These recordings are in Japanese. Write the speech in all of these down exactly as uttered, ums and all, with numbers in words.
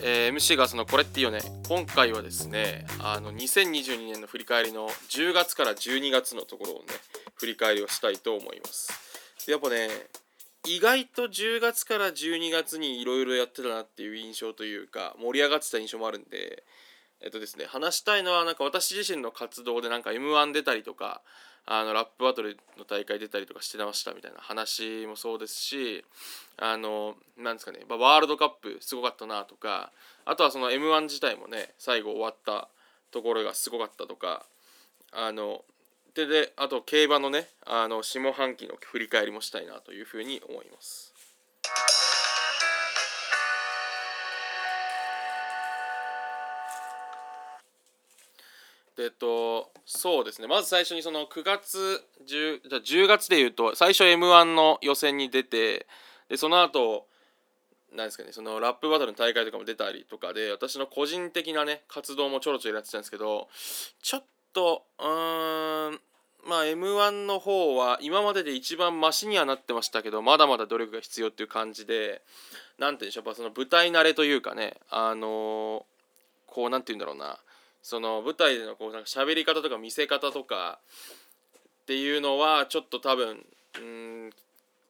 えー、エムシー がそのこれっていいよね。今回はですね、あのにせんにじゅうにねんの振り返りのじゅうがつからじゅうにがつのところをね振り返りをしたいと思います。でやっぱね、意外とじゅうがつからじゅうにがつにいろいろやってたなっていう印象というか、盛り上がってた印象もあるんで、えっとですね、話したいのはなんか私自身の活動でなんか エムワン 出たりとか、あのラップバトルの大会出たりとかしてましたみたいな話もそうですし、あのなんですかね、ワールドカップすごかったなとか、あとはその エムワン 自体もね最後終わったところがすごかったとか、あのでであと競馬のねあの下半期の振り返りもしたいなというふうに思います。でえっと、そうですね、まず最初にそのくがつ 10, じゅうがつで言うと、最初 エムワン の予選に出て、でその後なんですかね、そのラップバトルの大会とかも出たりとかで、私の個人的なね活動もちょろちょろやってたんですけど、ちょっとうーんまあ エムワン の方は今までで一番マシにはなってましたけど、まだまだ努力が必要っていう感じで、なんていうんでしょう、やっぱその舞台慣れというかね、あのこうなんていうんだろうな、その舞台でのこうなんか喋り方とか見せ方とかっていうのはちょっと多分うーん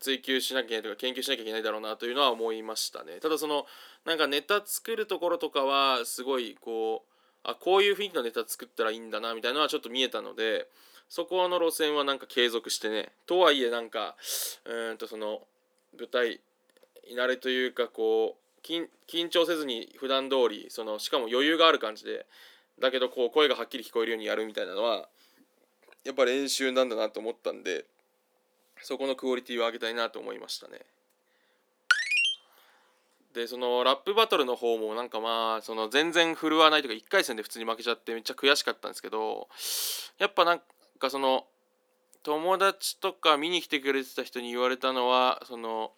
追求しなきゃいけないとか研究しなきゃいけないだろうなというのは思いましたね。ただそのなんかネタ作るところとかはすごいこう、あこういう雰囲気のネタ作ったらいいんだなみたいなのはちょっと見えたので、そこの路線はなんか継続してね、とはいえなんかうーんとその舞台慣れというか、こう緊張せずに普段通り、そのしかも余裕がある感じで、だけどこう声がはっきり聞こえるようにやるみたいなのはやっぱり練習なんだなと思ったんで、そこのクオリティを上げたいなと思いましたね。でそのラップバトルの方もなんかまあその全然振るわないというか、いっかい戦で普通に負けちゃってめっちゃ悔しかったんですけど、やっぱなんかその友達とか見に来てくれてた人に言われたのは、その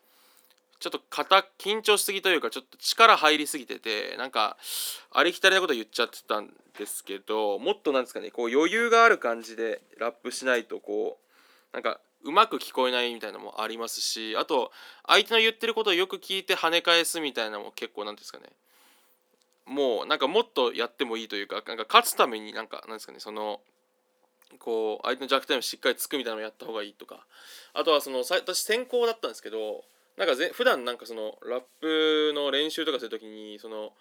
ちょっと肩緊張しすぎというか、ちょっと力入りすぎてて、なんかありきたりなこと言っちゃってたんですけど、もっとなんですかね、こう余裕がある感じでラップしないと、こうなんかうまく聞こえないみたいなのもありますし、あと相手の言ってることをよく聞いて跳ね返すみたいなのも結構なんですかね、もうなんかもっとやってもいいというか、なんか勝つためになんかなんですかね、そのこう相手の弱点をしっかりつくみたいなのをやった方がいいとか、あとはその私先行だったんですけど、なんかぜ普段なんかそのラップの練習とかするときに、その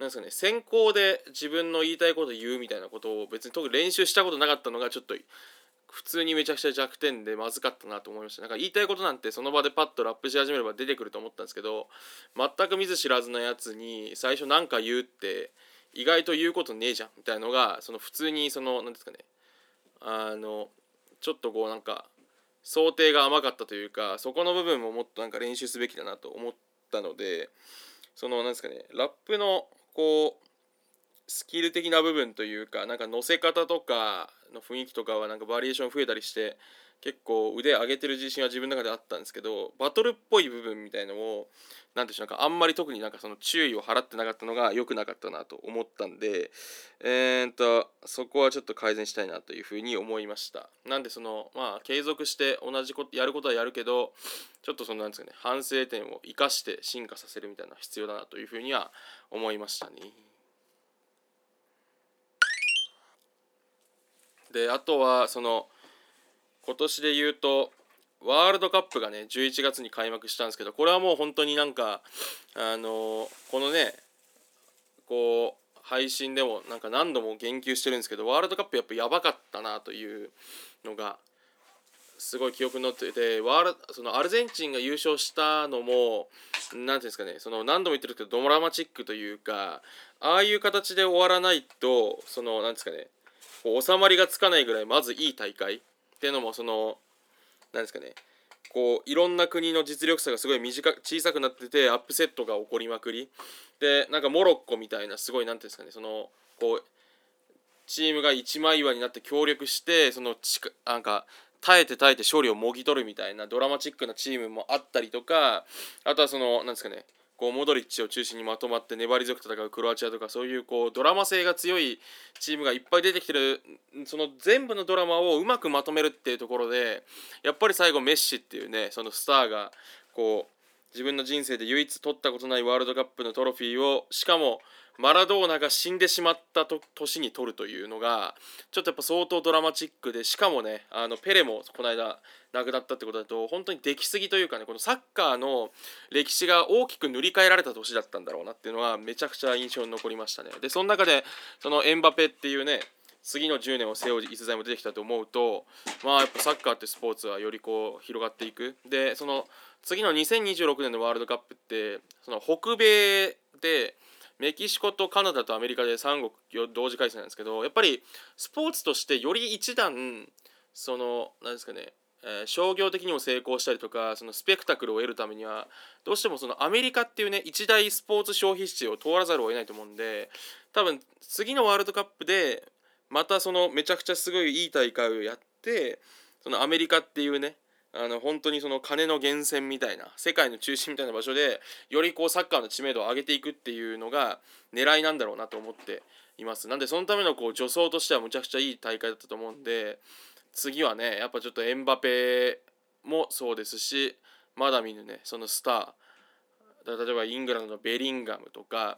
なんですかね、先行で自分の言いたいこと言うみたいなことを別に特に練習したことなかったのが、ちょっと普通にめちゃくちゃ弱点でまずかったなと思いました。なんか言いたいことなんてその場でパッとラップし始めれば出てくると思ったんですけど、全く見ず知らずなやつに最初なんか言うって、意外と言うことねえじゃんみたいなのが、その普通にそのなんですかね、あのちょっとこうなんか想定が甘かったというか、そこの部分ももっとなんか練習すべきだなと思ったので、そのなんですかね、ラップのこうスキル的な部分というか、なんか乗せ方とかの雰囲気とかはなんかバリエーション増えたりして、結構腕上げてる自信は自分の中であったんですけど、バトルっぽい部分みたいのをなんていうのか、あんまり特になんかその注意を払ってなかったのが良くなかったなと思ったんで、えーっとそこはちょっと改善したいなというふうに思いました。なんでそのまあ継続して同じことやることはやるけど、ちょっとそのなんですかね、反省点を生かして進化させるみたいな必要だなというふうには思いましたね。であとはその今年で言うとワールドカップがねじゅういちがつに開幕したんですけど、これはもう本当になんかあのこのねこう配信でもなんか何度も言及してるんですけど、ワールドカップやっぱやばかったなというのがすごい記憶に残っていて、ワールそのアルゼンチンが優勝したのもなんていうんですかね、その何度も言ってるけどドラマチックというか、ああいう形で終わらないとそのなんですかね、こう収まりがつかないぐらいまずいい大会っていうのも、そのなんですかね、こういろんな国の実力差がすごい短く小さくなってて、アップセットが起こりまくりで、なんかモロッコみたいなすごいなんていうんですかね、そのこうチームが一枚岩になって協力して、そのちかなんか耐えて耐えて勝利をもぎ取るみたいなドラマチックなチームもあったりとか、あとはそのなんですかね、こうモドリッチを中心にまとまって粘り強く戦うクロアチアとか、そういうこうドラマ性が強いチームがいっぱい出てきてる、その全部のドラマをうまくまとめるっていうところで、やっぱり最後メッシっていうね、そのスターがこう自分の人生で唯一取ったことないワールドカップのトロフィーを、しかもマラドーナが死んでしまったと年に取るというのがちょっとやっぱ相当ドラマチックで、しかもね、あのペレもこの間亡くなったってことだと、本当に出来すぎというかね、このサッカーの歴史が大きく塗り替えられた年だったんだろうなっていうのはめちゃくちゃ印象に残りましたね。でその中でそのエムバペっていうね、次のじゅうねんを背負う逸材も出てきたと思うと、まあやっぱサッカーってスポーツはよりこう広がっていく。でその次のにせんにじゅうろくねんのワールドカップって、その北米でメキシコとカナダとアメリカでさんこく同時開催なんですけど、やっぱりスポーツとしてより一段その何ですかね、えー、商業的にも成功したりとか、そのスペクタクルを得るためにはどうしてもそのアメリカっていうね、一大スポーツ消費地を通らざるを得ないと思うんで、多分次のワールドカップでまたそのめちゃくちゃすごいいい大会をやって、そのアメリカっていうね、あの本当にその金の源泉みたいな、世界の中心みたいな場所でよりこうサッカーの知名度を上げていくっていうのが狙いなんだろうなと思っています。なんでそのためのこう助走としてはむちゃくちゃいい大会だったと思うんで、次はねやっぱちょっとエムバペもそうですし、まだ見ぬねそのスター、例えばイングランドのベリンガムとか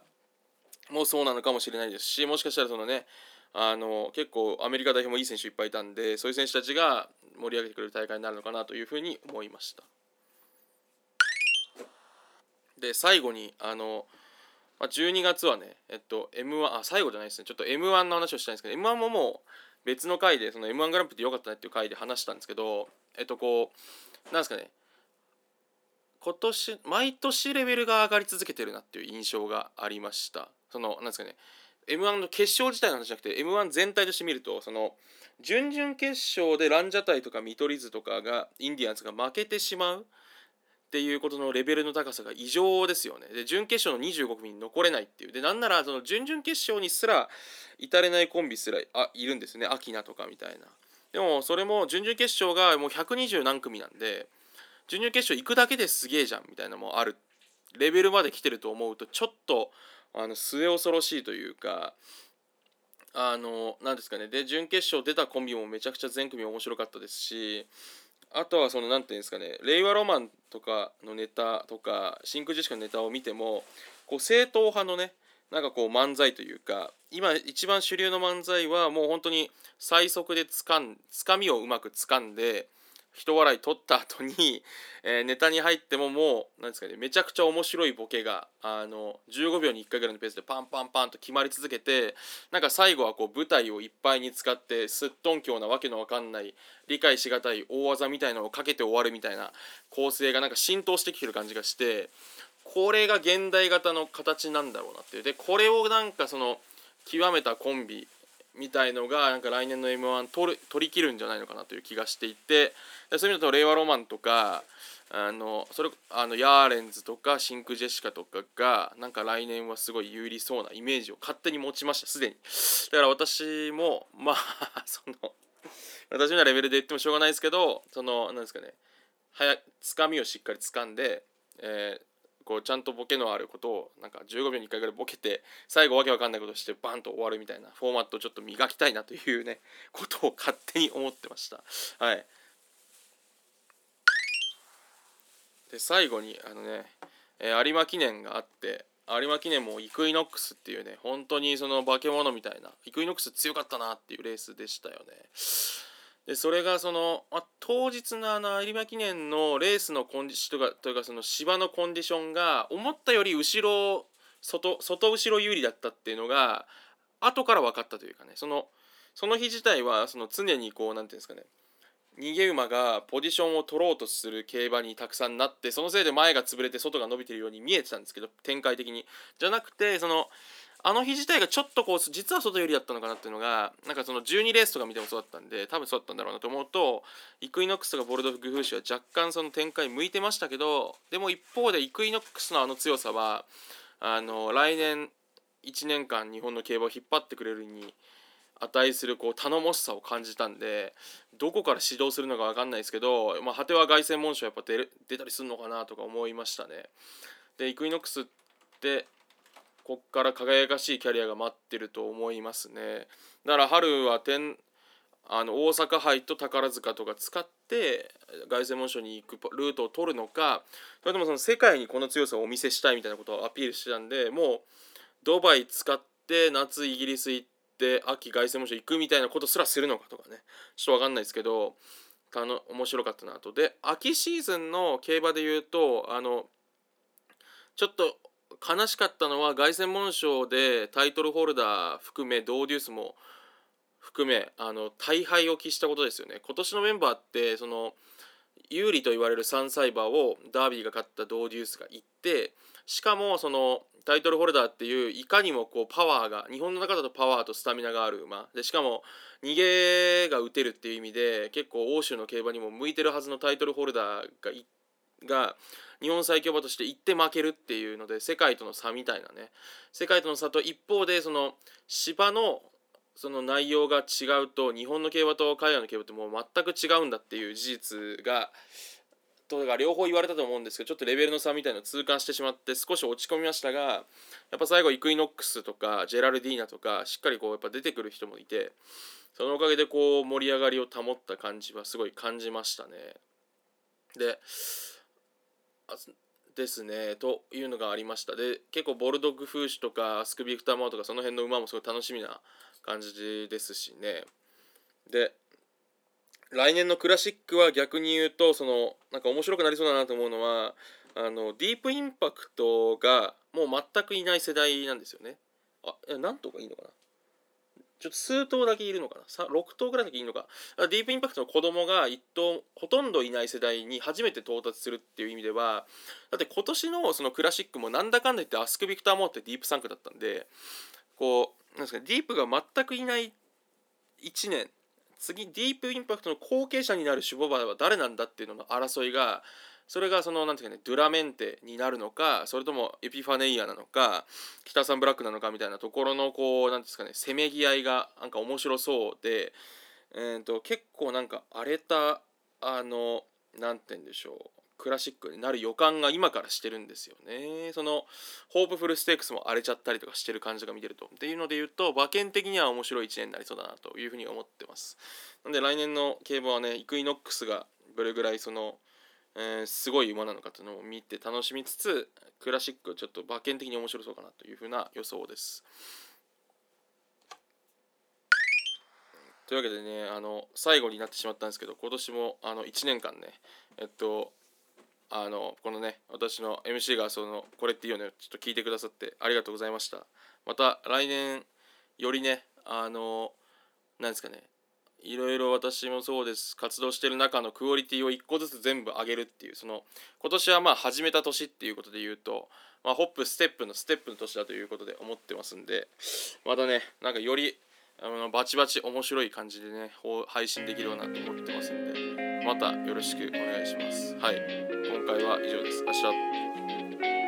もそうなのかもしれないですし、もしかしたらそのね、あの結構アメリカ代表もいい選手いっぱいいたんで、そういう選手たちが盛り上げてくれる大会になるのかなというふうに思いました。で最後にあの、まあ、じゅうにがつはね、えっと エムワン あ最後じゃないですね、ちょっと エムワン の話をしたいんですけど、 エムワン ももう別の回でその エムワン グランプリで良かったねっていう回で話したんですけど、えっとこうなんですかね、今年毎年レベルが上がり続けてるなっていう印象がありました。そのなんですかね、エムワン の決勝自体の話じゃなくて エムワン 全体として見ると、その準々決勝でランジャタイとか見取り図とかがインディアンズが負けてしまうっていうことのレベルの高さが異常ですよね。で準決勝のにじゅうごくみに残れないっていう、でなんならその準々決勝にすら至れないコンビすらあいるんですね、アキナとかみたいな。でもそれも準々決勝がもうひゃくにじゅうなんくみなんで、準々決勝行くだけですげえじゃんみたいなのもあるレベルまで来てると思うと、ちょっとあの末恐ろしいというか、あの何ですかね。で準決勝出たコンビもめちゃくちゃ全組面白かったですし、あとはその何て言うんですかね、令和ロマンとかのネタとか真空ジェシカのネタを見ても、こう正統派のねなんかこう漫才というか、今一番主流の漫才はもう本当に最速でつかんつかみをうまくつかんで人笑い取った後に、えー、ネタに入ってももうなんですかね、めちゃくちゃ面白いボケがあのじゅうごびょうにいっかいぐらいのペースでパンパンパンと決まり続けて、なんか最後はこう舞台をいっぱいに使ってすっとんきょうなわけのわかんない理解しがたい大技みたいなのをかけて終わるみたいな構成がなんか浸透してきてる感じがして、これが現代型の形なんだろうなっていう。でこれをなんかその極めたコンビみたいのがなんか来年の エムワン 取る取り切るんじゃないのかなという気がしていて、そういう意味だと令和ロマンとかあのそれあのヤーレンズとか真空ジェシカとかがなんか来年はすごい有利そうなイメージを勝手に持ちました、すでに。だから私もまあその私のレベルで言ってもしょうがないですけど、そのなんですかね、早つかみをしっかり掴んで、えーこうちゃんとボケのあることをなんかじゅうごびょうにいっかいぐらいボケて、最後わけわかんないことしてバンと終わるみたいなフォーマットをちょっと磨きたいなというねことを勝手に思ってました。はい。で最後にあのね、えー、有馬記念があって、有馬記念もイクイノックスっていうね、本当にその化け物みたいな、イクイノックス強かったなっていうレースでしたよね。でそれがそのあ当日のあの有馬記念のレースのコンディションとかというかその芝のコンディションが思ったより後ろ外外後ろ有利だったっていうのが後から分かったというかね、そのその日自体はその常にこうなんていうんですかね、逃げ馬がポジションを取ろうとする競馬にたくさんなって、そのせいで前が潰れて外が伸びてるように見えてたんですけど、展開的にじゃなくて、そのあの日自体がちょっとこう実は外寄りだったのかなっていうのが、なんかそのじゅうにレースとか見てもそうだったんで、多分そうだったんだろうなと思うと、イクイノックスとかボルドグフーシュは若干その展開向いてましたけど、でも一方でイクイノックスのあの強さはあの来年いちねんかん日本の競馬を引っ張ってくれるに値するこう頼もしさを感じたんで、どこから指導するのか分かんないですけど、まあ、果ては凱旋門賞やっぱ 出る、出たりするのかなとか思いましたね。でイクイノックスってここから輝かしいキャリアが待ってると思いますね。だから春は天あの大阪杯と宝塚とか使って凱旋門賞に行くルートを取るのか、それともその世界にこの強さをお見せしたいみたいなことをアピールしてたんで、もうドバイ使って夏イギリス行って秋凱旋門賞行くみたいなことすらするのかとかね、ちょっと分かんないですけど、あの面白かったなと。で秋シーズンの競馬で言うと、あのちょっと悲しかったのは凱旋門賞でタイトルホルダー含めドーデュースも含めあの大敗を喫したことですよね。今年のメンバーってその有利と言われるさん歳馬をダービーが勝ったドーデュースが行って、しかもそのタイトルホルダーっていういかにもこうパワーが日本の中だとパワーとスタミナがある馬で、しかも逃げが打てるっていう意味で結構欧州の競馬にも向いてるはずのタイトルホルダーがいが日本最強馬として行って負けるっていうので、世界との差みたいなね、世界との差と一方でその芝のその内容が違うと日本の競馬と海外の競馬ってもう全く違うんだっていう事実がとか両方言われたと思うんですけど、ちょっとレベルの差みたいなのを痛感してしまって少し落ち込みましたが、やっぱ最後イクイノックスとかジェラルディーナとかしっかりこうやっぱ出てくる人もいて、そのおかげでこう盛り上がりを保った感じはすごい感じましたね。でですねというのがありました。で結構ボルドグフーシュとかスクビクターマオとかその辺の馬もすごい楽しみな感じですしね。で来年のクラシックは逆に言うとそのなんか面白くなりそうだなと思うのは、あのディープインパクトがもう全くいない世代なんですよね。あいや何頭かいいのかな、ちょっと数頭だけいるのかな、ろく頭ぐらいだけいるのか。ディープインパクトの子供がいっ頭ほとんどいない世代に初めて到達するっていう意味では、だって今年 の, そのクラシックもなんだかんだ言ってアスクビクターモーってディープさん区だったんで、こうなんですかディープが全くいないいちねん、次ディープインパクトの後継者になるシュボバは誰なんだっていうのの争いが、それがそのなんていうかね、ドゥラメンテになるのか、それともエピファネイアなのか北サンブラックなのかみたいなところのこうなんですかね、せめぎ合いがなんか面白そうで、えーと結構なんか荒れたあのなんていうんでしょう、クラシックになる予感が今からしてるんですよね。そのホープフルステークスも荒れちゃったりとかしてる感じが見てるとっていうので言うと、馬券的には面白いいちねんになりそうだなというふうに思ってます。なんで来年の競馬はね、イクイノックスがどれぐらいそのえー、すごい馬なのかというのを見て楽しみつつ、クラシックちょっと馬券的に面白そうかなというふうな予想です。というわけでね、あの最後になってしまったんですけど、今年もあのいちねんかんね、えっとあのこのね私の エムシー がそのこれっていうのをちょっと聞いてくださってありがとうございました。また来年よりね、あのなんですかね、いろいろ私もそうです活動してる中のクオリティを一個ずつ全部上げるっていう、その今年はまあ始めた年っていうことで言うと、まあ、ホップステップのステップの年だということで思ってますんで、またねなんかよりあのバチバチ面白い感じでね配信できるようなと思ってますんで、またよろしくお願いします。はい、今回は以上です。明日